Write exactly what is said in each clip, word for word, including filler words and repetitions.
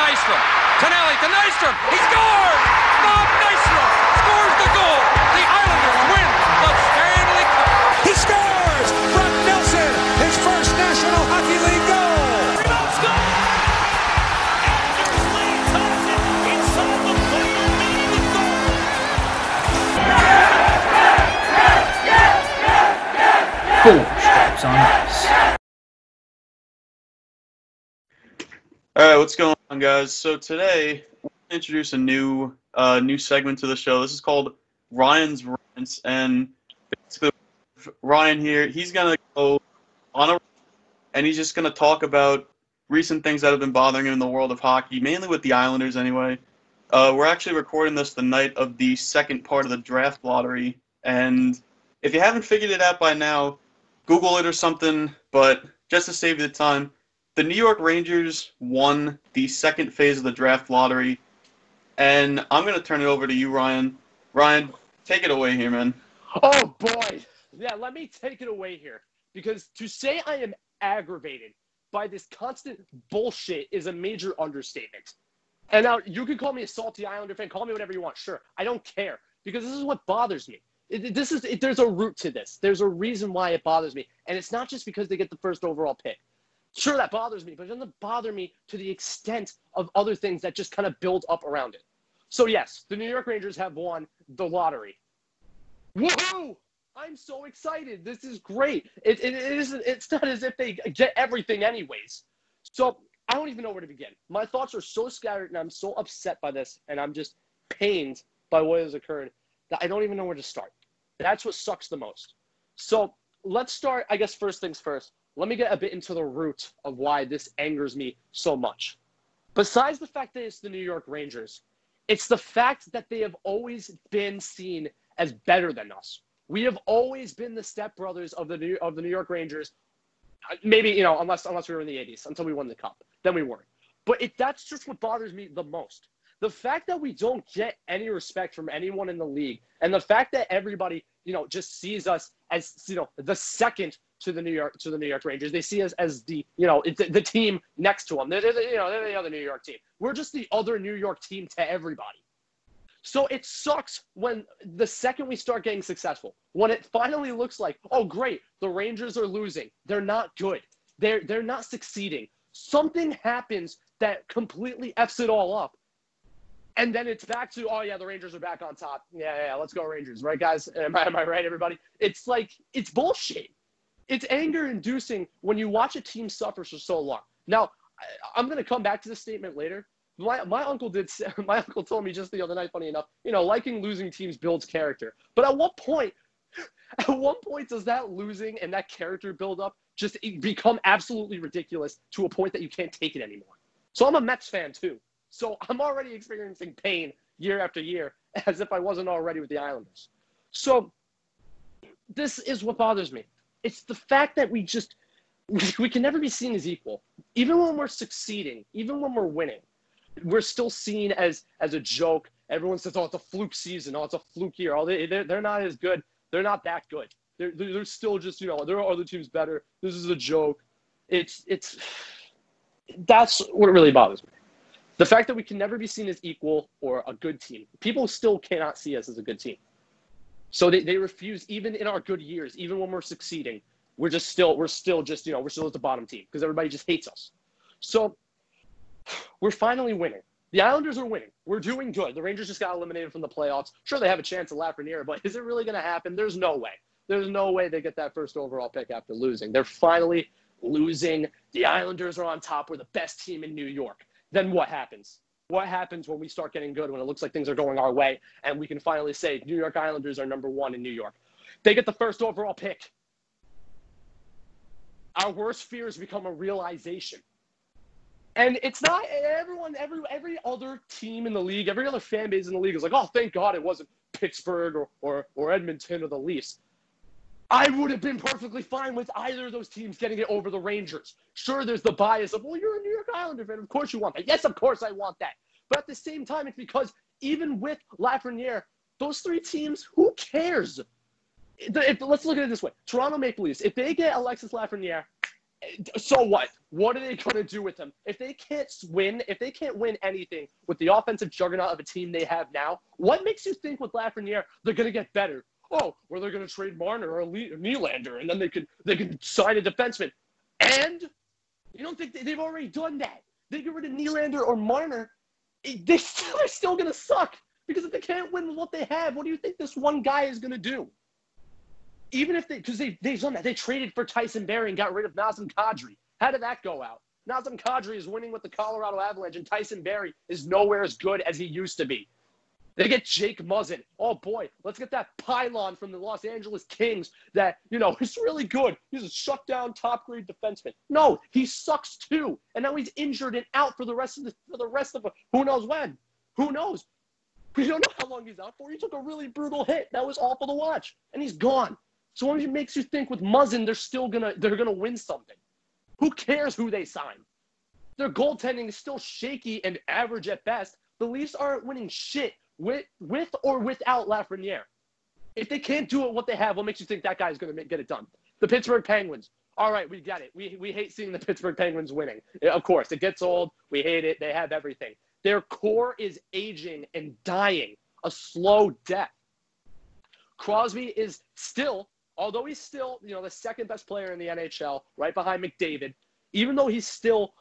Nystrom. Tonelli to Nystrom. He scores! Bob Nystrom scores the goal. The Islanders win the Stanley Cup. He scores! Brock Nelson, his first National Hockey League goal. Rebound score! Islanders lead ties it inside the final minute of goal. Yes, yes, yes, yes, yes, yes, yes. Four Stripes on Ice. All right, what's going on, guys? So today, we're going to introduce a new uh, new segment to the show. This is called Ryan's Rants, and basically Ryan here, he's going to go on a and he's just going to talk about recent things that have been bothering him in the world of hockey, mainly with the Islanders anyway. Uh, we're actually recording this the night of the second part of the draft lottery, and if you haven't figured it out by now, Google it or something, but just to save you the time, the New York Rangers won the second phase of the draft lottery, and I'm going to turn it over to you, Ryan. Ryan, take it away here, man. Oh, boy. Yeah, let me take it away here, because to say I am aggravated by this constant bullshit is a major understatement. And now, you can call me a salty Islander fan. Call me whatever you want. Sure, I don't care, because this is what bothers me. It, this is it, there's a root to this. There's a reason why it bothers me, and it's not just because they get the first overall pick. Sure, that bothers me, but it doesn't bother me to the extent of other things that just kind of build up around it. So, yes, the New York Rangers have won the lottery. Woohoo! I'm so excited. This is great. It, it, it isn't, it's not as if they get everything anyways. So I don't even know where to begin. My thoughts are so scattered, and I'm so upset by this, and I'm just pained by what has occurred that I don't even know where to start. That's what sucks the most. So let's start, I guess, first things first. Let me get a bit into the root of why this angers me so much. Besides the fact that it's the New York Rangers, it's the fact that they have always been seen as better than us. We have always been the stepbrothers of the New, of the New York Rangers. Maybe, you know, unless, unless we were in the eighties, until we won the cup. Then we weren't. But it, that's just what bothers me the most. The fact that we don't get any respect from anyone in the league, and the fact that everybody, you know, just sees us as, you know, the second to the New York to the New York Rangers. They see us as the, you know, the, the team next to them. They're, they're, you know, they're the other New York team. We're just the other New York team to everybody. So it sucks when the second we start getting successful, when it finally looks like, oh, great, the Rangers are losing. They're not good. They're, they're not succeeding. Something happens that completely F's it all up. And then it's back to, oh, yeah, the Rangers are back on top. Yeah, yeah, yeah, let's go Rangers. Right, guys? Am I, am I right, everybody? It's like, it's bullshit. It's anger-inducing when you watch a team suffer for so long. Now, I, I'm going to come back to this statement later. My, my uncle did. My uncle told me just the other night, funny enough, you know, liking losing teams builds character. But at what point, at what point does that losing and that character buildup just become absolutely ridiculous to a point that you can't take it anymore? So I'm a Mets fan too. So I'm already experiencing pain year after year, as if I wasn't already with the Islanders. So this is what bothers me. It's the fact that we just, we can never be seen as equal. Even when we're succeeding, even when we're winning, we're still seen as as a joke. Everyone says, oh, it's a fluke season. Oh, it's a fluke year. Oh, they, they're, they're not as good. They're not that good. They're, they're still just, you know, there are other teams better. This is a joke. It's, it's, that's what really bothers me. The fact that we can never be seen as equal or a good team. People still cannot see us as a good team. So they, they refuse, even in our good years, even when we're succeeding, we're just still, we're still just, you know, we're still at the bottom team because everybody just hates us. So we're finally winning. The Islanders are winning. We're doing good. The Rangers just got eliminated from the playoffs. Sure, they have a chance at Lafreniere, but is it really going to happen? There's no way. There's no way they get that first overall pick after losing. They're finally losing. The Islanders are on top. We're the best team in New York. Then what happens? What happens when we start getting good, when it looks like things are going our way, and we can finally say New York Islanders are number one in New York? They get the first overall pick. Our worst fears become a realization. And it's not everyone, every every other team in the league, every other fan base in the league is like, oh, thank God it wasn't Pittsburgh or, or, or Edmonton or the Leafs. I would have been perfectly fine with either of those teams getting it over the Rangers. Sure, there's the bias of, well, you're a New York Islander fan. Of course you want that. Yes, of course I want that. But at the same time, it's because even with Lafreniere, those three teams, who cares? If, if, let's look at it this way. Toronto Maple Leafs, if they get Alexis Lafreniere, So what? What are they going to do with him? If they can't win, if they can't win anything with the offensive juggernaut of a team they have now, what makes you think with Lafreniere they're going to get better? Oh, well, they're going to trade Marner or Nylander, and then they could they could sign a defenseman. And you don't think they, they've already done that? They get rid of Nylander or Marner, they still are still going to suck because if they can't win with what they have, what do you think this one guy is going to do? Even if they, because they, they've done that. They traded for Tyson Barrie and got rid of Nazem Kadri. How did that go out? Nazem Kadri is winning with the Colorado Avalanche, and Tyson Barrie is nowhere as good as he used to be. They get Jake Muzzin. Oh, boy, let's get that pylon from the Los Angeles Kings that, you know, is really good. He's a shutdown, top-grade defenseman. No, he sucks too, and now he's injured and out for the rest of the, for the rest of who knows when. Who knows? We don't know how long he's out for. He took a really brutal hit. That was awful to watch, and he's gone. So what makes you think with Muzzin they're still gonna they're gonna win something? Who cares who they sign? Their goaltending is still shaky and average at best. The Leafs aren't winning shit with with or without Lafreniere. If they can't do it, what they have, what makes you think that guy's gonna make, get it done? The Pittsburgh Penguins. All right, we get it. We we hate seeing the Pittsburgh Penguins winning. Of course, it gets old. We hate it. They have everything. Their core is aging and dying, a slow death. Crosby is still. Although he's still, you know, the second best player in the N H L, right behind McDavid, even though he's still,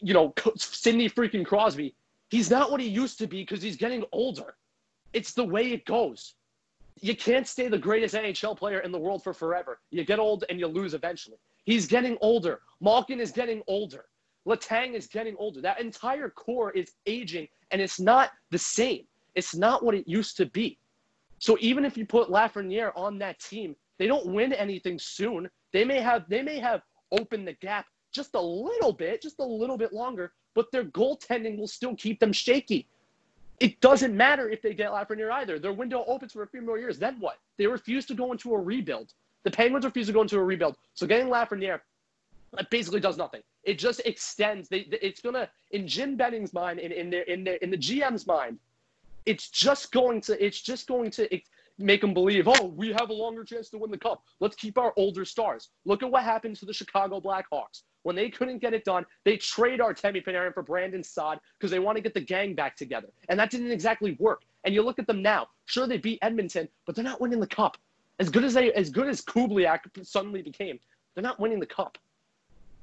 you know, Sidney freaking Crosby, he's not what he used to be because he's getting older. It's the way it goes. You can't stay the greatest N H L player in the world for forever. You get old and you lose eventually. He's getting older. Malkin is getting older. Letang is getting older. That entire core is aging, and it's not the same. It's not what it used to be. So even if you put Lafreniere on that team, they don't win anything soon. They may have they may have opened the gap just a little bit, just a little bit longer, but their goaltending will still keep them shaky. It doesn't matter if they get Lafreniere either. Their window opens for a few more years. Then what? They refuse to go into a rebuild. The Penguins refuse to go into a rebuild. So getting Lafreniere basically does nothing. It just extends. They, it's gonna in Jim Benning's mind, in in their in their in the G M's mind, it's just going to it's just going to. It, make them believe, oh, we have a longer chance to win the cup. Let's keep our older stars. Look at what happened to the Chicago Blackhawks. When they couldn't get it done, they trade Artemi Panarin for Brandon Saad because they want to get the gang back together. And that didn't exactly work. And you look at them now. Sure, they beat Edmonton, but they're not winning the cup. As good as, they, as, good as Kubliak suddenly became, they're not winning the cup.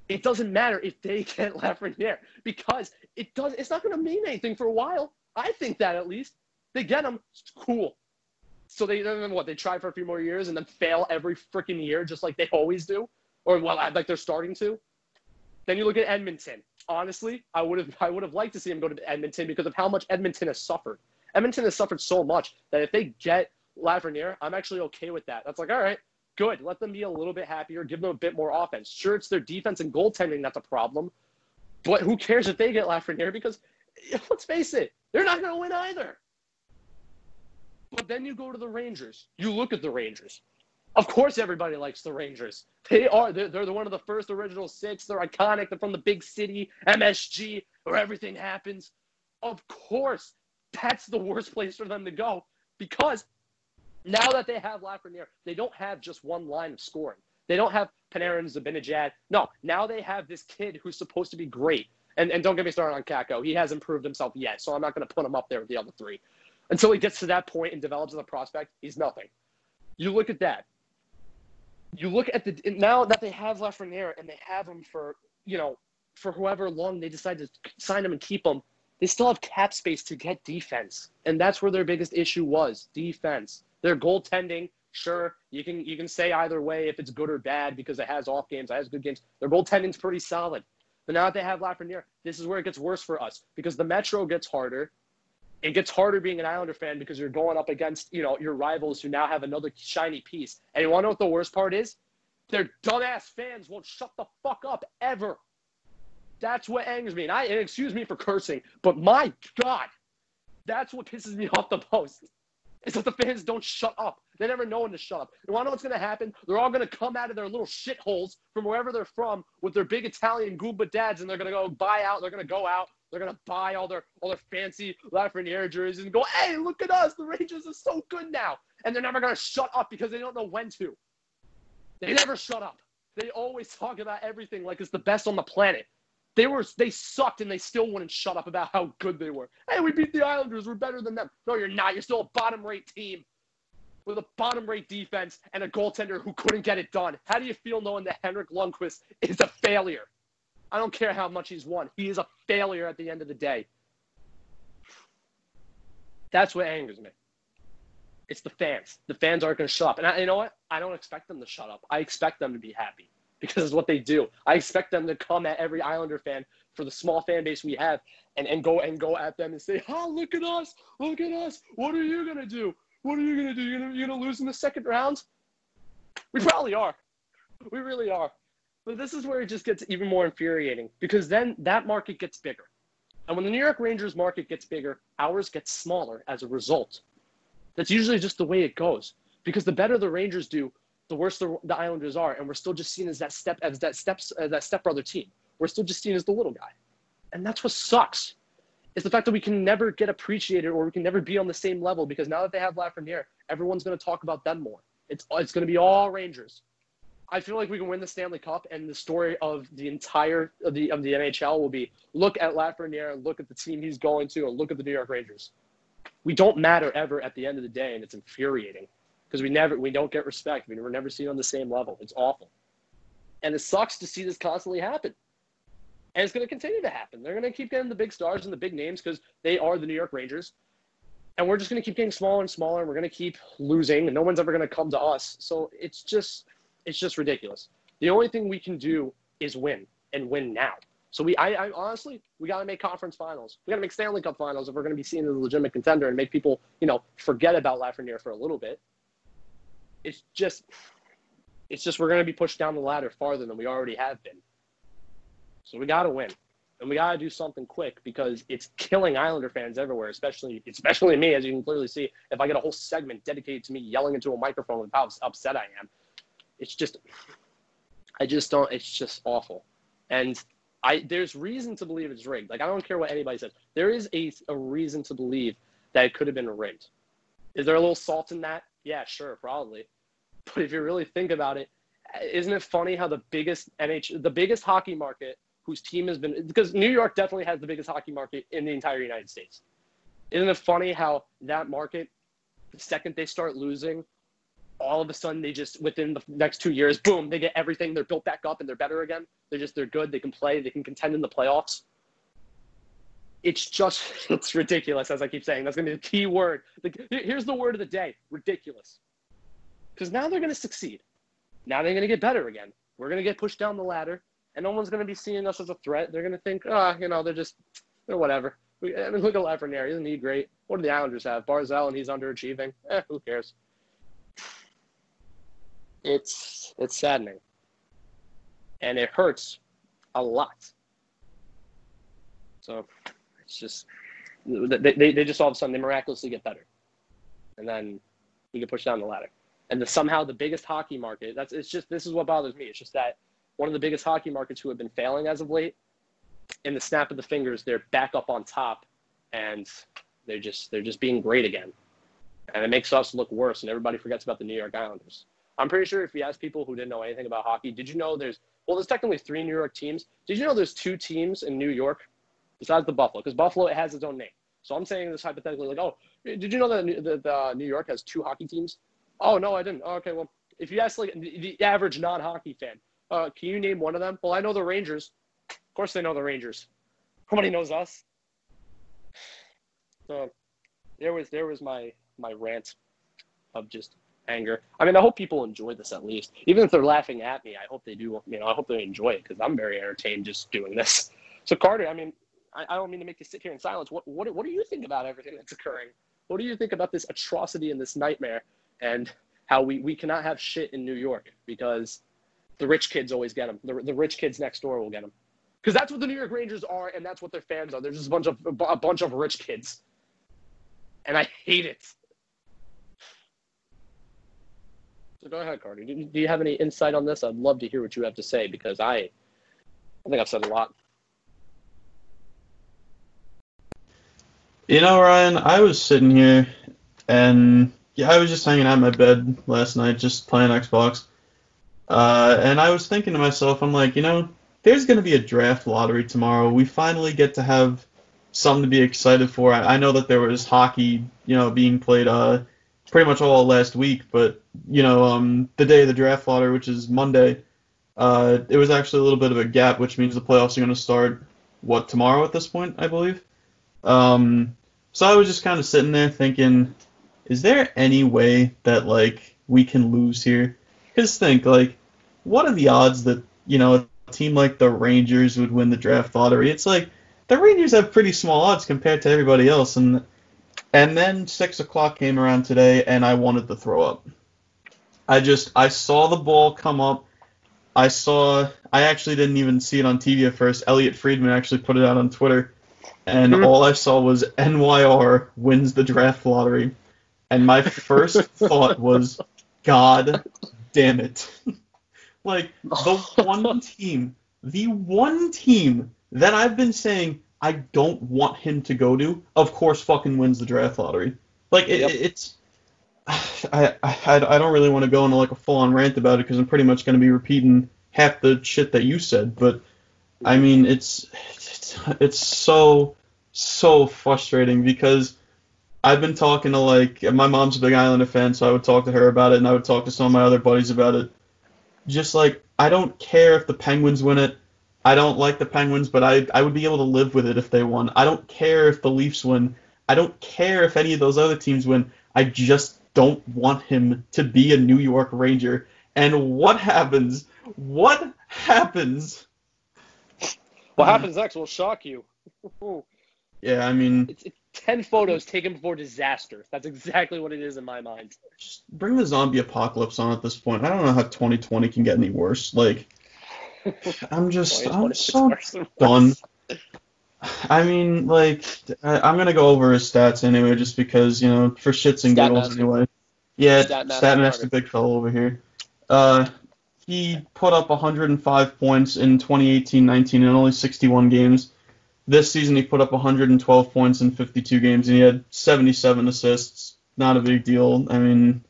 It doesn't matter if they get Lafreniere because it does, it's not going to mean anything for a while. I think that at least. They get him, cool. So they then what? They try for a few more years and then fail every freaking year, just like they always do, or well, like they're starting to. Then you look at Edmonton. Honestly, I would have I would have liked to see him go to Edmonton because of how much Edmonton has suffered. Edmonton has suffered so much that if they get Lafreniere, I'm actually okay with that. That's like, all right, good. Let them be a little bit happier. Give them a bit more offense. Sure, it's their defense and goaltending that's a problem, but who cares if they get Lafreniere? Because let's face it, they're not going to win either. But then you go to the Rangers. You look at the Rangers. Of course everybody likes the Rangers. They are. They're, they're one of the first original six. They're iconic. They're from the big city, M S G, where everything happens. Of course, that's the worst place for them to go because now that they have Lafreniere, they don't have just one line of scoring. They don't have Panarin, Zibanejad. No, now they have this kid who's supposed to be great. And, and don't get me started on Kakko. He hasn't proved himself yet, so I'm not going to put him up there with the other three. Until he gets to that point and develops as a prospect, he's nothing. You look at that. You look at the now that they have Lafreniere and they have him for, you know, for however long they decide to sign him and keep him, they still have cap space to get defense. And that's where their biggest issue was, defense. Their goaltending, sure, you can you can say either way if it's good or bad because it has off games, it has good games. Their goaltending's pretty solid. But now that they have Lafreniere, this is where it gets worse for us because the Metro gets harder. It gets harder being an Islander fan because you're going up against, you know, your rivals who now have another shiny piece. And you want to know what the worst part is? Their dumbass fans won't shut the fuck up ever. That's what angers me. And I, and excuse me for cursing, but my God, that's what pisses me off the most. Is that the fans don't shut up. They never know when to shut up. You want to know what's going to happen? They're all going to come out of their little shitholes from wherever they're from with their big Italian Goomba dads, and they're going to go buy out. They're going to go out. They're going to buy all their all their fancy Lafreniere jerseys and go, hey, look at us. The Rangers are so good now. And they're never going to shut up because they don't know when to. They never shut up. They always talk about everything like it's the best on the planet. They were they sucked, and they still wouldn't shut up about how good they were. Hey, we beat the Islanders. We're better than them. No, you're not. You're still a bottom-rate team with a bottom-rate defense and a goaltender who couldn't get it done. How do you feel knowing that Henrik Lundqvist is a failure? I don't care how much he's won. He is a failure at the end of the day. That's what angers me. It's the fans. The fans aren't going to shut up. And I, you know what? I don't expect them to shut up. I expect them to be happy because it's what they do. I expect them to come at every Islander fan for the small fan base we have and, and go and go at them and say, oh, look at us. Look at us. What are you going to do? What are you going to do? You're going you're going to lose in the second round? We probably are. We really are. But this is where it just gets even more infuriating because then that market gets bigger. And when the New York Rangers market gets bigger, ours gets smaller as a result. That's usually just the way it goes because the better the Rangers do, the worse the, the Islanders are. And we're still just seen as that step, as that steps, as that stepbrother team. We're still just seen as the little guy. And that's what sucks. It's the fact that we can never get appreciated or we can never be on the same level because now that they have Lafreniere, everyone's going to talk about them more. It's, it's going to be all Rangers. I feel like we can win the Stanley Cup and the story of the entire of the, of the N H L will be look at Lafreniere, look at the team he's going to, and look at the New York Rangers. We don't matter ever at the end of the day, and it's infuriating because we never we don't get respect. We were never seen on the same level. It's awful. And it sucks to see this constantly happen. And it's going to continue to happen. They're going to keep getting the big stars and the big names because they are the New York Rangers. And we're just going to keep getting smaller and smaller, and we're going to keep losing, and no one's ever going to come to us. So it's just it's just ridiculous. The only thing we can do is win, and win now. So we, I, I honestly, we got to make conference finals. We got to make Stanley Cup finals if we're going to be seen as a legitimate contender and make people, you know, forget about Lafreniere for a little bit. It's just, it's just we're going to be pushed down the ladder farther than we already have been. So we got to win, and we got to do something quick because it's killing Islander fans everywhere, especially, especially me, as you can clearly see. If I get a whole segment dedicated to me yelling into a microphone with how upset I am, it's just, I just don't. It's just awful, and. I, there's reason to believe it's rigged. Like, I don't care what anybody says. There is a, a reason to believe that it could have been rigged. Is there a little salt in that? Yeah, sure, probably. But if you really think about it, isn't it funny how the biggest N H, the biggest hockey market whose team has been – because New York definitely has the biggest hockey market in the entire United States. Isn't it funny how that market, the second they start losing, all of a sudden they just, within the next two years, boom, they get everything. They're built back up and they're better again. They're just, they're good. They can play. They can contend in the playoffs. It's just, it's ridiculous, as I keep saying. That's going to be the key word. The, here's the word of the day, ridiculous. Because now they're going to succeed. Now they're going to get better again. We're going to get pushed down the ladder, and no one's going to be seeing us as a threat. They're going to think, ah, oh, you know, they're just, they're whatever. We, I mean, look at Lafreniere. Isn't he great? What do the Islanders have? Barzal, and he's underachieving. Eh, who cares? It's It's saddening. And it hurts a lot. So it's just, they, they, they just all of a sudden, they miraculously get better. And then we get pushed down the ladder. And the, somehow the biggest hockey market, that's it's just, this is what bothers me. It's just that one of the biggest hockey markets who have been failing as of late, in the snap of the fingers, they're back up on top. And they're just, they're just being great again. And it makes us look worse. And everybody forgets about the New York Islanders. I'm pretty sure if you ask people who didn't know anything about hockey, did you know there's, well, there's technically three New York teams. Did you know there's two teams in New York besides the Buffalo? Because Buffalo, it has its own name. So I'm saying this hypothetically, like, oh, did you know that New, that, uh, New York has two hockey teams? Oh, no, I didn't. Oh, okay, well, if you ask like the average non-hockey fan, uh, can you name one of them? Well, I know the Rangers. Of course they know the Rangers. Nobody knows us. So there was, there was my, my rant of just anger. I mean, I hope people enjoy this at least. Even if they're laughing at me, I hope they do. You know, I hope they enjoy it because I'm very entertained just doing this. So, Carter, I mean, I, I don't mean to make you sit here in silence. What, what, what do you think about everything that's occurring? What do you think about this atrocity and this nightmare and how we, we cannot have shit in New York because the rich kids always get them. The, the rich kids next door will get them because that's what the New York Rangers are and that's what their fans are. They're just a bunch of a bunch of rich kids, and I hate it. So go ahead, Carter. Do, do you have any insight on this? I'd love to hear what you have to say because I, I think I've said a lot. You know, Ryan, I was sitting here and yeah, I was just hanging out in my bed last night, just playing Xbox, Uh, and I was thinking to myself, I'm like, you know, there's going to be a draft lottery tomorrow. We finally get to have something to be excited for. I, I know that there was hockey, you know, being played uh, pretty much all last week, but, you know, um, the day of the draft lottery, which is Monday, uh, it was actually a little bit of a gap, which means the playoffs are going to start, what, tomorrow at this point, I believe. Um, so I was just kind of sitting there thinking, is there any way that, like, we can lose here? Because think, like, what are the odds that, you know, a team like the Rangers would win the draft lottery? It's like, the Rangers have pretty small odds compared to everybody else. And and then six o'clock came around today, and I wanted to throw up. I just, I saw the ball come up. I saw, I actually didn't even see it on T V at first. Elliot Friedman actually put it out on Twitter. And mm-hmm. all I saw was N Y R wins the draft lottery. And my first thought was, God damn it. Like, the one team, the one team that I've been saying I don't want him to go to, of course fucking wins the draft lottery. Like, it, yep. it's... I, I, I don't really want to go into, like, a full-on rant about it because I'm pretty much going to be repeating half the shit that you said, but, I mean, it's it's, it's so, so frustrating because... I've been talking to, like, my mom's a big Islander fan, so I would talk to her about it, and I would talk to some of my other buddies about it. Just, like, I don't care if the Penguins win it. I don't like the Penguins, but I, I would be able to live with it if they won. I don't care if the Leafs win. I don't care if any of those other teams win. I just don't want him to be a New York Ranger. And what happens? What happens? What happens next will shock you. Yeah, I mean... It's, it's- Ten photos taken before disaster. That's exactly what it is in my mind. Just bring the zombie apocalypse on at this point. I don't know how twenty twenty can get any worse. Like, I'm just, I'm so done. I mean, like, I, I'm going to go over his stats anyway just because, you know, for shits and giggles anyway. Yeah, Statmaster big fellow over here. Uh, he put up one hundred five points in twenty eighteen nineteen in only sixty-one games. This season, he put up one hundred twelve points in fifty-two games, and he had seventy-seven assists. Not a big deal. I mean,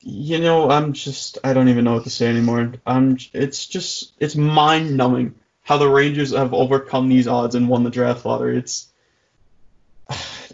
you know, I'm just, I don't even know what to say anymore. I'm, it's just, it's mind-numbing how the Rangers have overcome these odds and won the draft lottery. It's,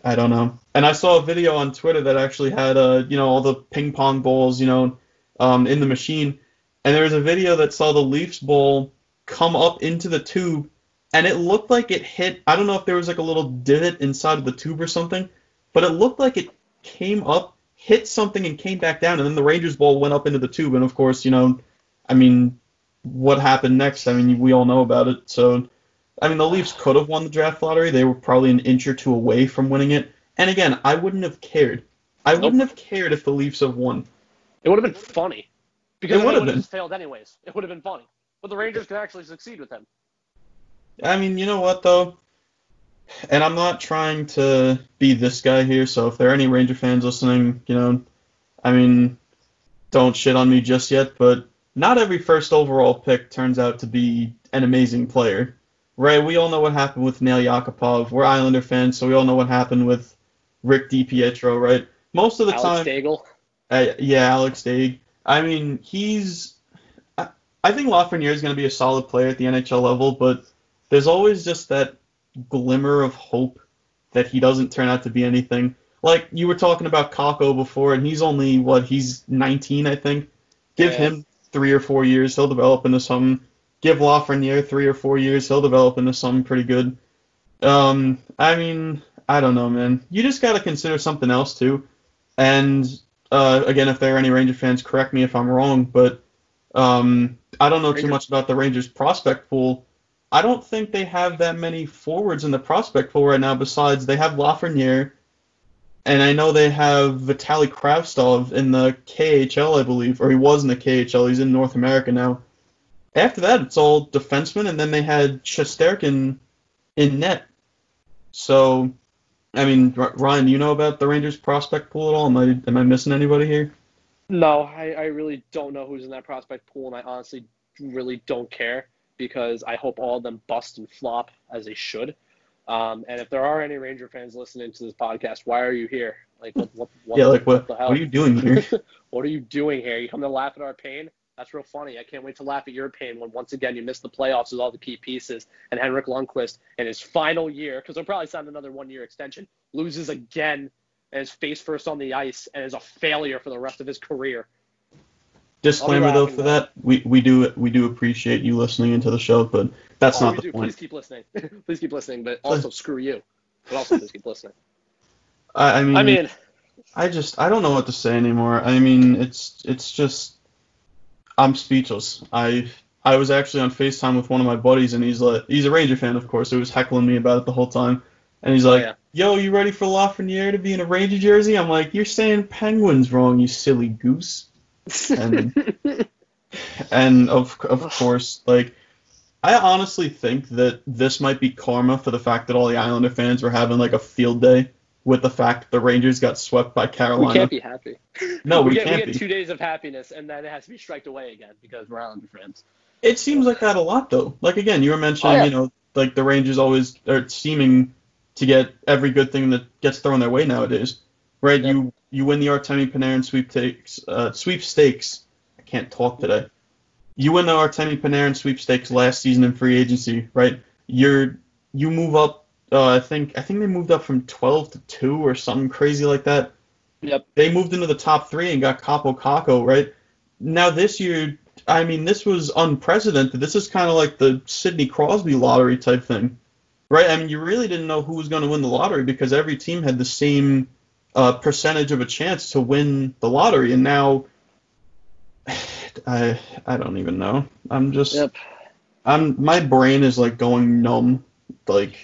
I don't know. And I saw a video on Twitter that actually had, uh, you know, all the ping pong balls, you know, um, in the machine. And there was a video that saw the Leafs ball come up into the tube. And it looked like it hit, I don't know if there was like a little divot inside of the tube or something, but it looked like it came up, hit something, and came back down, and then the Rangers ball went up into the tube. And of course, you know, I mean, what happened next? I mean, we all know about it. So, I mean, the Leafs could have won the draft lottery. They were probably an inch or two away from winning it. And again, I wouldn't have cared. I nope. wouldn't have cared if the Leafs have won. It would have been funny. Because it would have just failed anyways. It would have been funny. But the Rangers could actually succeed with them. I mean, you know what, though? And I'm not trying to be this guy here, so if there are any Ranger fans listening, you know, I mean, don't shit on me just yet, but not every first overall pick turns out to be an amazing player. Right? We all know what happened with Neil Yakupov. We're Islander fans, so we all know what happened with Rick DiPietro, right? Most of the Alex time... Alex Daigle. Uh, yeah, Alex Daigle. I mean, he's... I, I think Lafreniere is going to be a solid player at the N H L level, but... There's always just that glimmer of hope that he doesn't turn out to be anything. Like, you were talking about Kakko before, and he's only, what, he's nineteen, I think? Give yeah. him three or four years, he'll develop into something. Give Lafreniere three or four years, he'll develop into something pretty good. Um, I mean, I don't know, man. You just got to consider something else, too. And, uh, again, if there are any Ranger fans, correct me if I'm wrong, but um, I don't know Ranger. too much about the Rangers prospect pool. I don't think they have that many forwards in the prospect pool right now. Besides, they have Lafreniere, and I know they have Vitali Kravtsov in the K H L, I believe, or he was in the K H L. He's in North America now. After that, it's all defensemen, and then they had Shesterkin in net. So, I mean, Ryan, do you know about the Rangers prospect pool at all? Am I am I missing anybody here? No, I, I really don't know who's in that prospect pool, and I honestly really don't care. Because I hope all of them bust and flop as they should. Um, and if there are any Ranger fans listening to this podcast, why are you here? Like, what, what, what, yeah, like what, what the hell? What are you doing here? What are you doing here? You come to laugh at our pain? That's real funny. I can't wait to laugh at your pain when, once again, you miss the playoffs with all the key pieces, and Henrik Lundqvist, in his final year, because they'll probably sign another one-year extension, loses again and is face first on the ice and is a failure for the rest of his career. Disclaimer, though, for that, we, we do we do appreciate you listening into the show, but that's oh, not the do. point. Please keep listening. Please keep listening, but also screw you. But also please keep listening. I, I mean, I mean, I just I don't know what to say anymore. I mean, it's it's just. I'm speechless. I I was actually on FaceTime with one of my buddies, and he's like, he's a Ranger fan, of course, so he was heckling me about it the whole time. And he's like, oh, yeah. yo, you ready for Lafreniere to be in a Ranger jersey? I'm like, you're saying Penguins wrong, you silly goose. And, and of of course, like, I honestly think that this might be karma for the fact that all the Islander fans were having, like, a field day with the fact the Rangers got swept by Carolina. We can't be happy. No, we, we get, can't be. We get two days of happiness, and then it has to be striked away again because we're Islander fans. It seems like that a lot, though. Like, again, you were mentioning, oh, yeah. you know, like the Rangers always are seeming to get every good thing that gets thrown their way nowadays, right? Yeah. You you win the Artemi Panarin sweepstakes. Uh, sweepstakes. I can't talk today. You win the Artemi Panarin sweepstakes last season in free agency, right? You're you move up. Uh, I think I think they moved up from twelve to two or something crazy like that. Yep. They moved into the top three and got Kaapo Kakko, right? Now this year, I mean, this was unprecedented. This is kind of like the Sidney Crosby lottery type thing, right? I mean, you really didn't know who was going to win the lottery because every team had the same uh, percentage of a chance to win the lottery. And now, I I don't even know. I'm just, yep. I'm my brain is like going numb, like.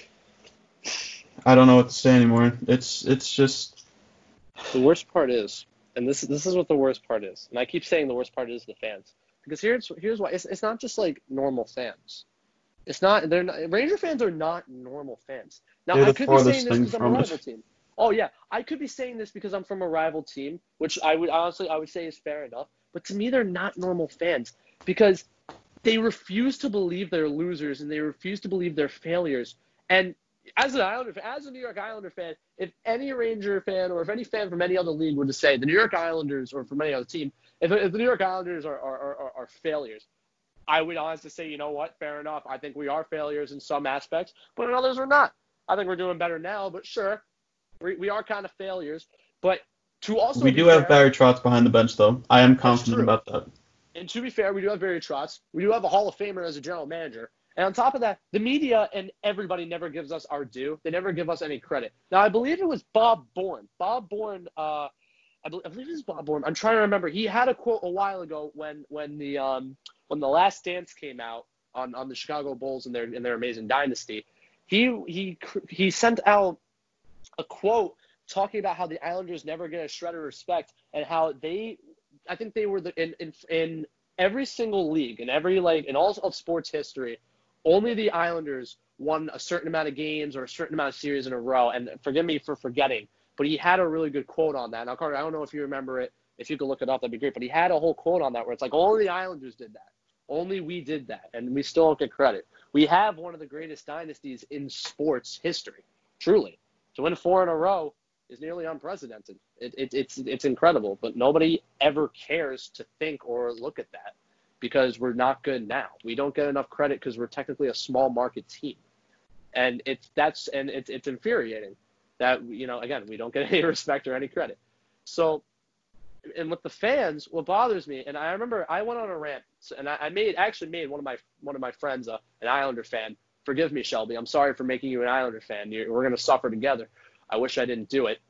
I don't know what to say anymore. It's it's just the worst part is, and this this is what the worst part is. And I keep saying the worst part is the fans, because here's here's why it's it's not just like normal fans. It's not they're not Ranger fans are not normal fans. Now I could be saying this because I'm a rival team. Oh yeah, I could be saying this because I'm from a rival team, which I would honestly I would say is fair enough. But to me, they're not normal fans because they refuse to believe they're losers and they refuse to believe they're failures. And As an Islander, as a New York Islander fan, if any Ranger fan or if any fan from any other league were to say the New York Islanders or from any other team, if, if the New York Islanders are, are, are, are failures, I would honestly say, you know what, fair enough. I think we are failures in some aspects, but in others we're not. I think we're doing better now, but sure, we, we are kind of failures. But to also we do fair, have Barry Trotz behind the bench, though. I am confident about that. And to be fair, we do have Barry Trotz. We do have a Hall of Famer as a general manager. And on top of that, the media and everybody never gives us our due. They never give us any credit. Now, I believe it was Bob Bourne. Bob Bourne, uh, I, be- I believe it was Bob Bourne. I'm trying to remember. He had a quote a while ago when when the um, when the Last Dance came out on, on the Chicago Bulls and their and their amazing dynasty. He he he sent out a quote talking about how the Islanders never get a shred of respect and how they, I think they were the, in in in every single league in every like in all of sports history. Only the Islanders won a certain amount of games or a certain amount of series in a row. And forgive me for forgetting, but he had a really good quote on that. Now, Carter, I don't know if you remember it. If you could look it up, that'd be great. But he had a whole quote on that where it's like, only the Islanders did that. Only we did that. And we still don't get credit. We have one of the greatest dynasties in sports history, truly. To win four in a row is nearly unprecedented. It, it, it's, it's incredible. But nobody ever cares to think or look at that. Because we're not good now. We don't get enough credit because we're technically a small market team. And it's that's and it's it's infuriating that, you know, again, we don't get any respect or any credit. So, and with the fans, what bothers me, and I remember I went on a rant, and I, I made actually made one of my one of my friends, uh, an Islander fan. Forgive me, Shelby. I'm sorry for making you an Islander fan. You're, we're going to suffer together. I wish I didn't do it.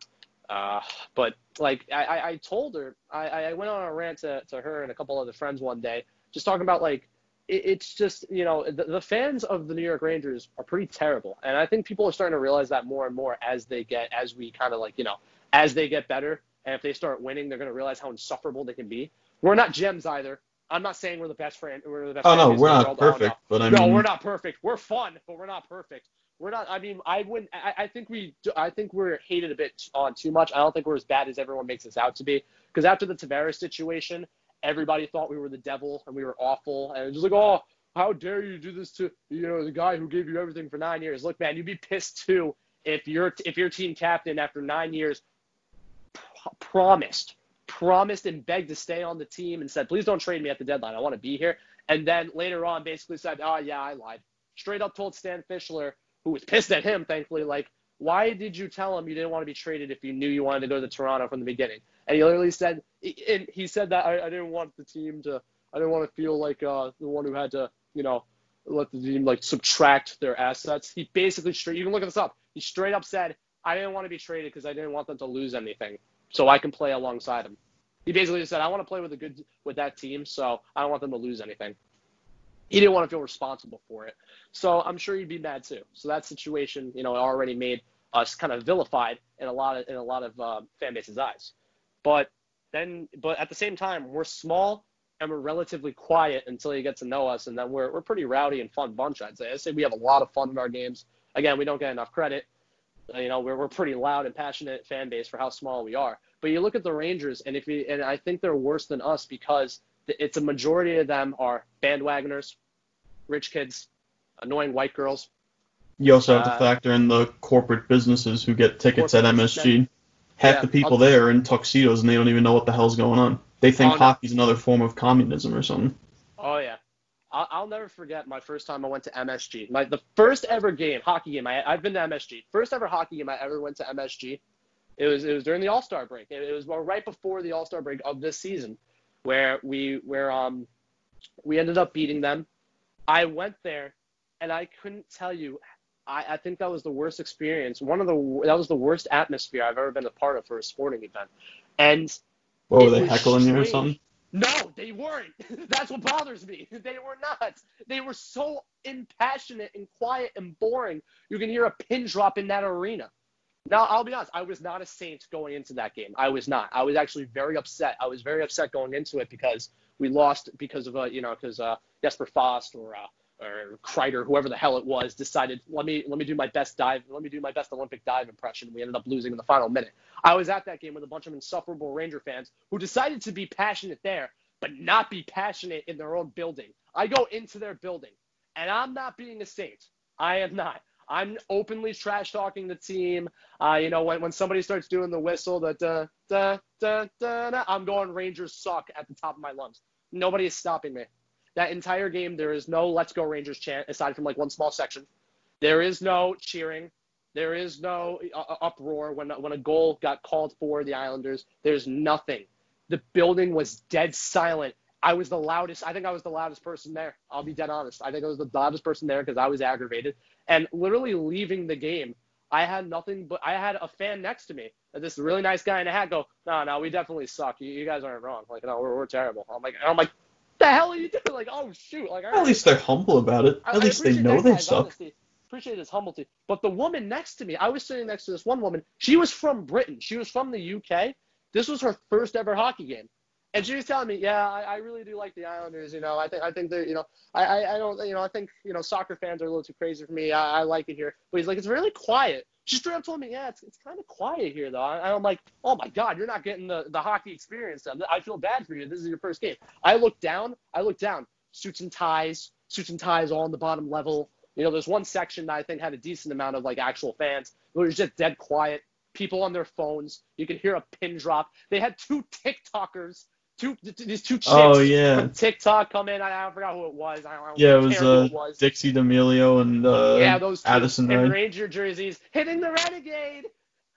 Uh, but, like, I, I told her, I, I went on a rant to, to her and a couple other friends one day, just talking about, like, it, it's just, you know, the, the fans of the New York Rangers are pretty terrible. And I think people are starting to realize that more and more as they get, as we kind of like, you know, as they get better. And if they start winning, they're going to realize how insufferable they can be. We're not gems either. I'm not saying we're the best friend. We're the best. Oh, no, we're not perfect. But I mean, no, we're not perfect. We're fun, but we're not perfect. We're not, I mean, I wouldn't, I, I think we, I think we're hated a bit on too much. I don't think we're as bad as everyone makes us out to be. Because after the Tavares situation, everybody thought we were the devil and we were awful. And it was just like, oh, how dare you do this to, you know, the guy who gave you everything for nine years. Look, man, you'd be pissed too if your if your team captain after nine years p- promised, promised and begged to stay on the team and said, please don't trade me at the deadline. I want to be here. And then later on basically said, oh, yeah, I lied. Straight up told Stan Fischler, who was pissed at him, thankfully, like, why did you tell him you didn't want to be traded if you knew you wanted to go to Toronto from the beginning? And he literally said, and he said that I, I didn't want the team to, I didn't want to feel like uh, the one who had to, you know, let the team like subtract their assets. He basically straight, you can look this up. He straight up said, I didn't want to be traded because I didn't want them to lose anything, so I can play alongside him. He basically just said, I want to play with a good with that team, so I don't want them to lose anything. He didn't want to feel responsible for it. So I'm sure he'd be mad too. So that situation, you know, already made us kind of vilified in a lot of in a lot of uh, fan bases' eyes. But then, but at the same time, we're small and we're relatively quiet until you get to know us, and then we're we're pretty rowdy and fun bunch. I'd say. I'd say we have a lot of fun in our games. Again, we don't get enough credit. You know, we're we're pretty loud and passionate fan base for how small we are. But you look at the Rangers, and if you and I think they're worse than us because it's a majority of them are bandwagoners, rich kids, annoying white girls. You also have uh, to factor in the corporate businesses who get tickets at M S G. Half yeah, the people I'll, there are in tuxedos, and they don't even know what the hell's going on. They think I'll hockey's ne- another form of communism or something. Oh, yeah. I'll, I'll never forget my first time I went to M S G. My The first ever game, hockey game, I, I've been to M S G. First ever hockey game I ever went to M S G. It was it was during the All-Star break. It, it was right before the All-Star break of this season where we where um we ended up beating them. I went there, and I couldn't tell you. I, I think that was the worst experience. One of the that was the worst atmosphere I've ever been a part of for a sporting event. And what, were they heckling you or something? No, they weren't. That's what bothers me. They were not. They were so impassionate and quiet and boring. You can hear a pin drop in that arena. Now, I'll be honest. I was not a Saint going into that game. I was not. I was actually very upset. I was very upset going into it because we lost because of a, you know, because uh, Jesper Fast or. Uh, or Kreider, whoever the hell it was, decided, let me let me do my best dive, let me do my best Olympic dive impression. We ended up losing in the final minute. I was at that game with a bunch of insufferable Ranger fans who decided to be passionate there, but not be passionate in their own building. I go into their building, and I'm not being a Saint. I am not. I'm openly trash-talking the team. Uh, you know, when, when somebody starts doing the whistle, the da, da, da, da, da, I'm going Rangers suck at the top of my lungs. Nobody is stopping me. That entire game, there is no Let's Go Rangers chant, aside from, like, one small section. There is no cheering. There is no uh, uproar when, when a goal got called for the Islanders. There's nothing. The building was dead silent. I was the loudest. I think I was the loudest person there. I'll be dead honest. I think I was the loudest person there because I was aggravated. And literally leaving the game, I had nothing but – I had a fan next to me, this really nice guy in a hat, go, no, no, we definitely suck. You, you guys aren't wrong. Like, no, we're, we're terrible. I'm like, I'm like – the hell are you doing? Like, oh shoot! Like, at least they're humble about it. At I, least I they know they suck. Honesty. Appreciate his humility. But the woman next to me, I was sitting next to this one woman. She was from Britain. She was from the U K. This was her first ever hockey game, and she was telling me, "Yeah, I, I really do like the Islanders. You know, I think I think they, you know, I, I I don't, you know, I think you know, soccer fans are a little too crazy for me. I, I like it here." But he's like, "It's really quiet." She straight up told me, "Yeah, it's it's kind of quiet here, though." And I'm like, "Oh my God, you're not getting the, the hockey experience. I feel bad for you. This is your first game." I look down. I look down. Suits and ties. Suits and ties all on the bottom level. You know, there's one section that I think had a decent amount of like actual fans. It was just dead quiet. People on their phones. You could hear a pin drop. They had two TikTokers. Two these two chicks oh, yeah. from TikTok come in. I, I forgot who it was. I don't, I don't yeah, it was, uh, it was Dixie D'Amelio and uh, yeah, those two Addison in Ranger jerseys hitting the Renegade.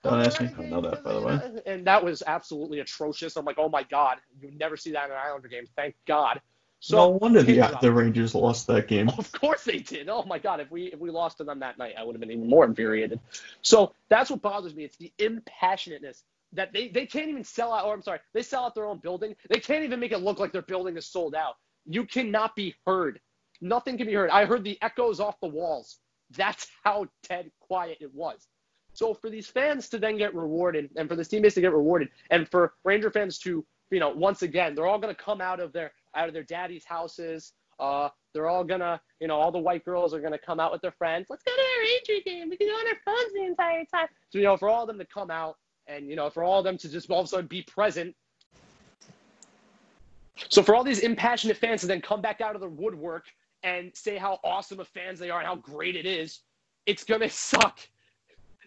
Don't ask me if I know that, by the way. And that was absolutely atrocious. I'm like, oh my God, you never see that in an Islander game. Thank God. So no wonder the, the Rangers lost that game. Of course they did. Oh my God, if we if we lost to them that night, I would have been even more infuriated. So that's what bothers me. It's the impassionateness. That they, they can't even sell out, or I'm sorry, they sell out their own building. They can't even make it look like their building is sold out. You cannot be heard. Nothing can be heard. I heard the echoes off the walls. That's how dead quiet it was. So for these fans to then get rewarded, and for this team base to get rewarded, and for Ranger fans to, you know, once again, they're all going to come out of their out of their daddy's houses. Uh, they're all going to, you know, all the white girls are going to come out with their friends. Let's go to our Ranger game. We can go on our phones the entire time. So, you know, for all of them to come out, and, you know, for all of them to just all of a sudden be present. So for all these impassionate fans to then come back out of the woodwork and say how awesome of fans they are and how great it is, it's going to suck.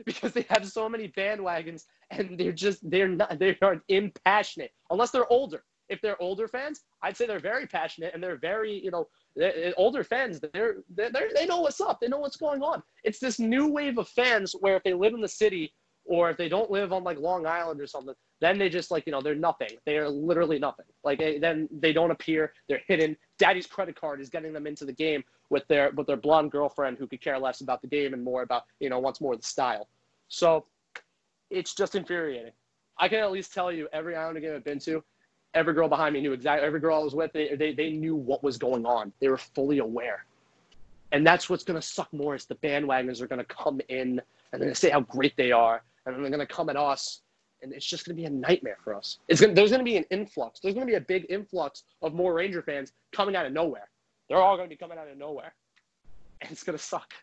because they have so many bandwagons and they're just, they're not, they aren't impassionate unless they're older. If they're older fans, I'd say they're very passionate and they're very, you know, they're, older fans, they're, they're, they know what's up. They know what's going on. It's this new wave of fans where if they live in the city or if they don't live on like Long Island or something, then they just like, you know, they're nothing. They are literally nothing. Like they, then they don't appear. They're hidden. Daddy's credit card is getting them into the game with their, with their blonde girlfriend who could care less about the game and more about, you know, wants more the style. So it's just infuriating. I can at least tell you every Islander game I've been to, every girl behind me knew exactly, every girl I was with, they, they, they knew what was going on. They were fully aware. And that's what's going to suck more is the bandwagoners are going to come in and they're going to say how great they are. And then they're going to come at us. And it's just going to be a nightmare for us. It's gonna, there's going to be an influx. There's going to be a big influx of more Ranger fans coming out of nowhere. They're all going to be coming out of nowhere. And it's going to suck.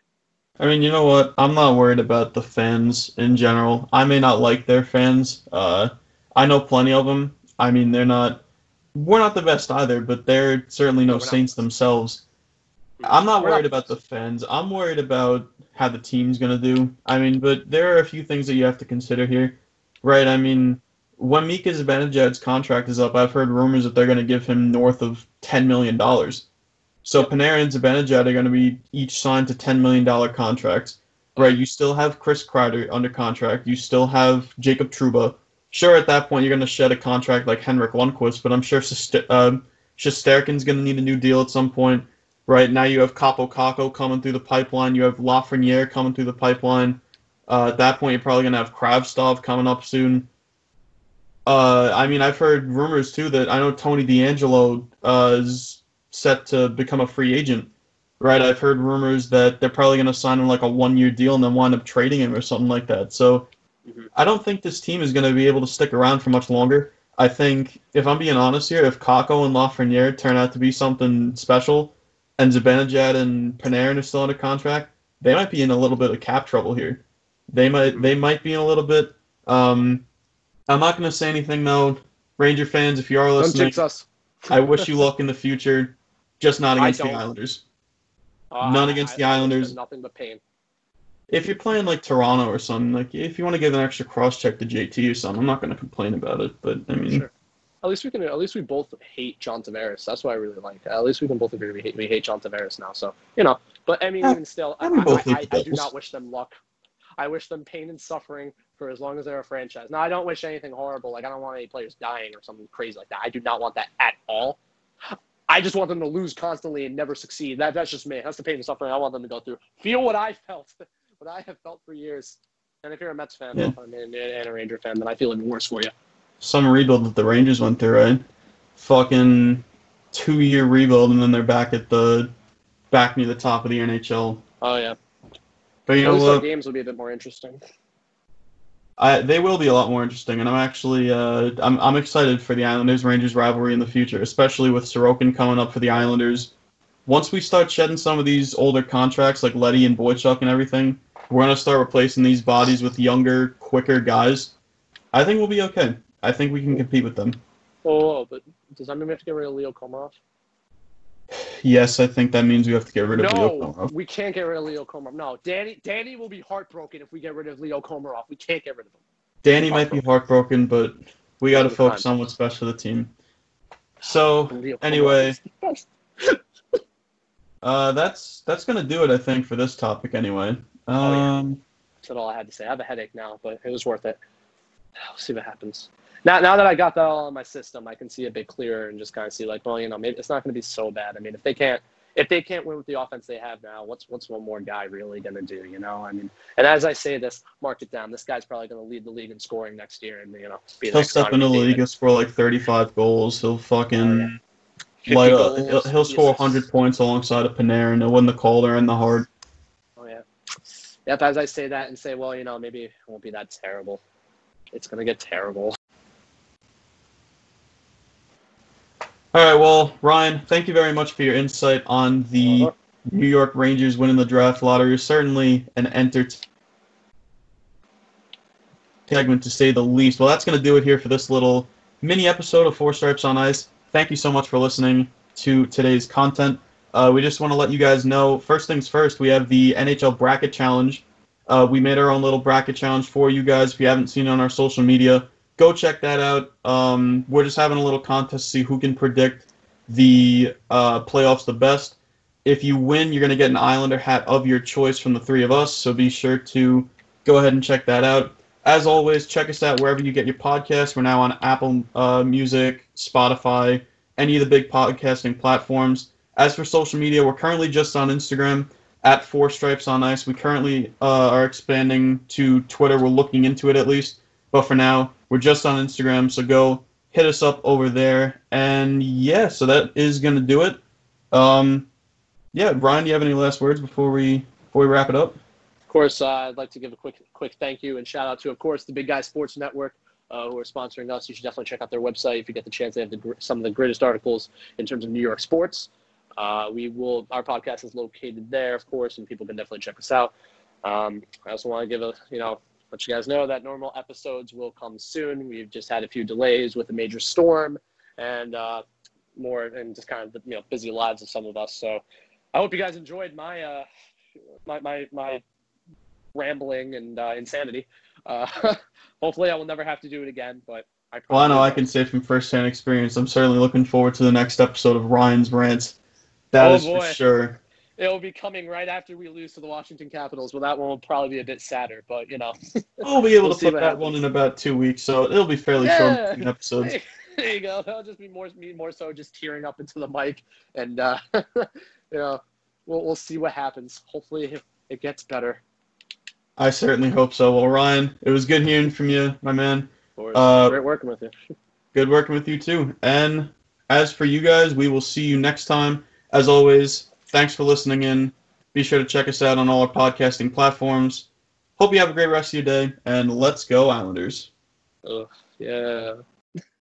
I mean, you know what? I'm not worried about the fans in general. I may not like their fans. Uh, I know plenty of them. I mean, they're not – we're not the best either, but they're certainly no Saints themselves. I'm not worried about the fans. I'm worried about how the team's going to do. I mean, but there are a few things that you have to consider here, right? I mean, when Mika Zibanejad's contract is up, I've heard rumors that they're going to give him north of ten million dollars. So Panarin and Zibanejad are going to be each signed to ten million dollars contracts, right? You still have Chris Kreider under contract. You still have Jacob Trouba. Sure, at that point, you're going to shed a contract like Henrik Lundqvist, but I'm sure uh, Shesterkin's going to need a new deal at some point. Right now, you have Kaapo Kakko coming through the pipeline. You have Lafreniere coming through the pipeline. Uh, at that point, you're probably going to have Kravtsov coming up soon. Uh, I mean, I've heard rumors, too, that I know Tony DeAngelo uh, is set to become a free agent. Right? I've heard rumors that they're probably going to sign him like a one-year deal and then wind up trading him or something like that. So I don't think this team is going to be able to stick around for much longer. I think, if I'm being honest here, if Kakko and Lafreniere turn out to be something special and Zibanejad and Panarin are still under contract, they might be in a little bit of cap trouble here. They might they might be in a little bit. Um, I'm not going to say anything, though. Ranger fans, if you are listening, I wish you luck in the future, just not against the Islanders. Uh, None against I, the Islanders. Nothing but pain. If you're playing like Toronto or something, like if you want to give an extra cross check to J T or something, I'm not going to complain about it. But I mean, sure. At least we can. At least we both hate John Tavares. That's what I really like. At least we can both agree we hate, we hate John Tavares now. So you know, but I mean, I, even still, I, I, I, I do not wish them luck. I wish them pain and suffering for as long as they're a franchise. Now, I don't wish anything horrible. Like I don't want any players dying or something crazy like that. I do not want that at all. I just want them to lose constantly and never succeed. That that's just me. That's the pain and suffering I want them to go through. Feel what I felt. What I have felt for years. And if you're a Mets fan yeah. and a Ranger fan, then I feel even worse for you. Some rebuild that the Rangers went through, right? Fucking two-year rebuild, and then they're back at the back near the top of the N H L. Oh yeah. But you at know least what? Our games will be a bit more interesting. I they will be a lot more interesting, and I'm actually uh, I'm I'm excited for the Islanders Rangers rivalry in the future, especially with Sorokin coming up for the Islanders. Once we start shedding some of these older contracts, like Leddy and Boychuk and everything, we're going to start replacing these bodies with younger, quicker guys. I think we'll be okay. I think we can compete with them. Oh, but does that mean we have to get rid of Leo Komarov? Yes, I think that means we have to get rid of no, Leo Komarov. No, we can't get rid of Leo Komarov. No, Danny Danny will be heartbroken if we get rid of Leo Komarov. We can't get rid of him. Danny might be heartbroken, but we got to focus on what's best for the team. So, anyway... Uh, that's that's gonna do it, I think, for this topic anyway. Um, oh, yeah. That's all I had to say. I have a headache now, but it was worth it. We'll see what happens. Now, now that I got that all in my system, I can see a bit clearer and just kind of see like, well, you know, maybe it's not gonna be so bad. I mean, if they can't, if they can't win with the offense they have now, what's what's one more guy really gonna do? You know, I mean, and as I say this, mark it down. This guy's probably gonna lead the league in scoring next year, and you know, be he'll step in the league and score like thirty-five goals. He'll fucking. Oh, yeah. Like, uh, he'll, he'll score one hundred points alongside of Panarin. He'll win the Calder and the Hart. Oh, yeah. Yep, as I say that and say, well, you know, maybe it won't be that terrible. It's going to get terrible. All right, well, Ryan, thank you very much for your insight on the uh-huh. New York Rangers winning the draft lottery. Certainly an entertaining segment, to say the least. Well, that's going to do it here for this little mini episode of Four Stripes on Ice. Thank you so much for listening to today's content. Uh, we just want to let you guys know, first things first, we have the N H L Bracket Challenge Uh, we made our own little bracket challenge for you guys. If you haven't seen it on our social media, go check that out. Um, we're just having a little contest to see who can predict the uh, playoffs the best. If you win, you're going to get an Islander hat of your choice from the three of us, so be sure to go ahead and check that out. As always, check us out wherever you get your podcasts. We're now on Apple uh, Music, Spotify, any of the big podcasting platforms. As for social media, we're currently just on Instagram, at Four Stripes on Ice. We currently uh, are expanding to Twitter. We're looking into it at least. But for now, we're just on Instagram, so go hit us up over there. And, yeah, so that is going to do it. Um, yeah, Brian, do you have any last words before we before we wrap it up? Of course, uh, I'd like to give a quick quick thank you and shout out to, of course, the Big Guy Sports Network, uh, who are sponsoring us. You should definitely check out their website if you get the chance. They have the, some of the greatest articles in terms of New York sports. Uh, we will. Our podcast is located there, of course, and people can definitely check us out. Um, I also want to give a you know let you guys know that normal episodes will come soon. We've just had a few delays with a major storm and uh, more, and just kind of the, you know busy lives of some of us. So I hope you guys enjoyed my uh, my my. my rambling and uh, insanity. Uh, hopefully I will never have to do it again, but I probably... Well, I know I can say from first-hand experience, I'm certainly looking forward to the next episode of Ryan's Rants. That oh, is boy. for sure. It will be coming right after we lose to the Washington Capitals. Well, that one will probably be a bit sadder, but, you know. We'll be able we'll to put that happens. one in about two weeks, so it'll be fairly yeah. short in episodes. Hey, there you go. That'll just be more, me more so just tearing up into the mic, and, uh, you know, we'll, we'll see what happens. Hopefully it gets better. I certainly hope so. Well, Ryan, it was good hearing from you, my man. Uh, Great working with you. Good working with you, too. And as for you guys, we will see you next time. As always, thanks for listening in. Be sure to check us out on all our podcasting platforms. Hope you have a great rest of your day, and let's go, Islanders. Oh, yeah.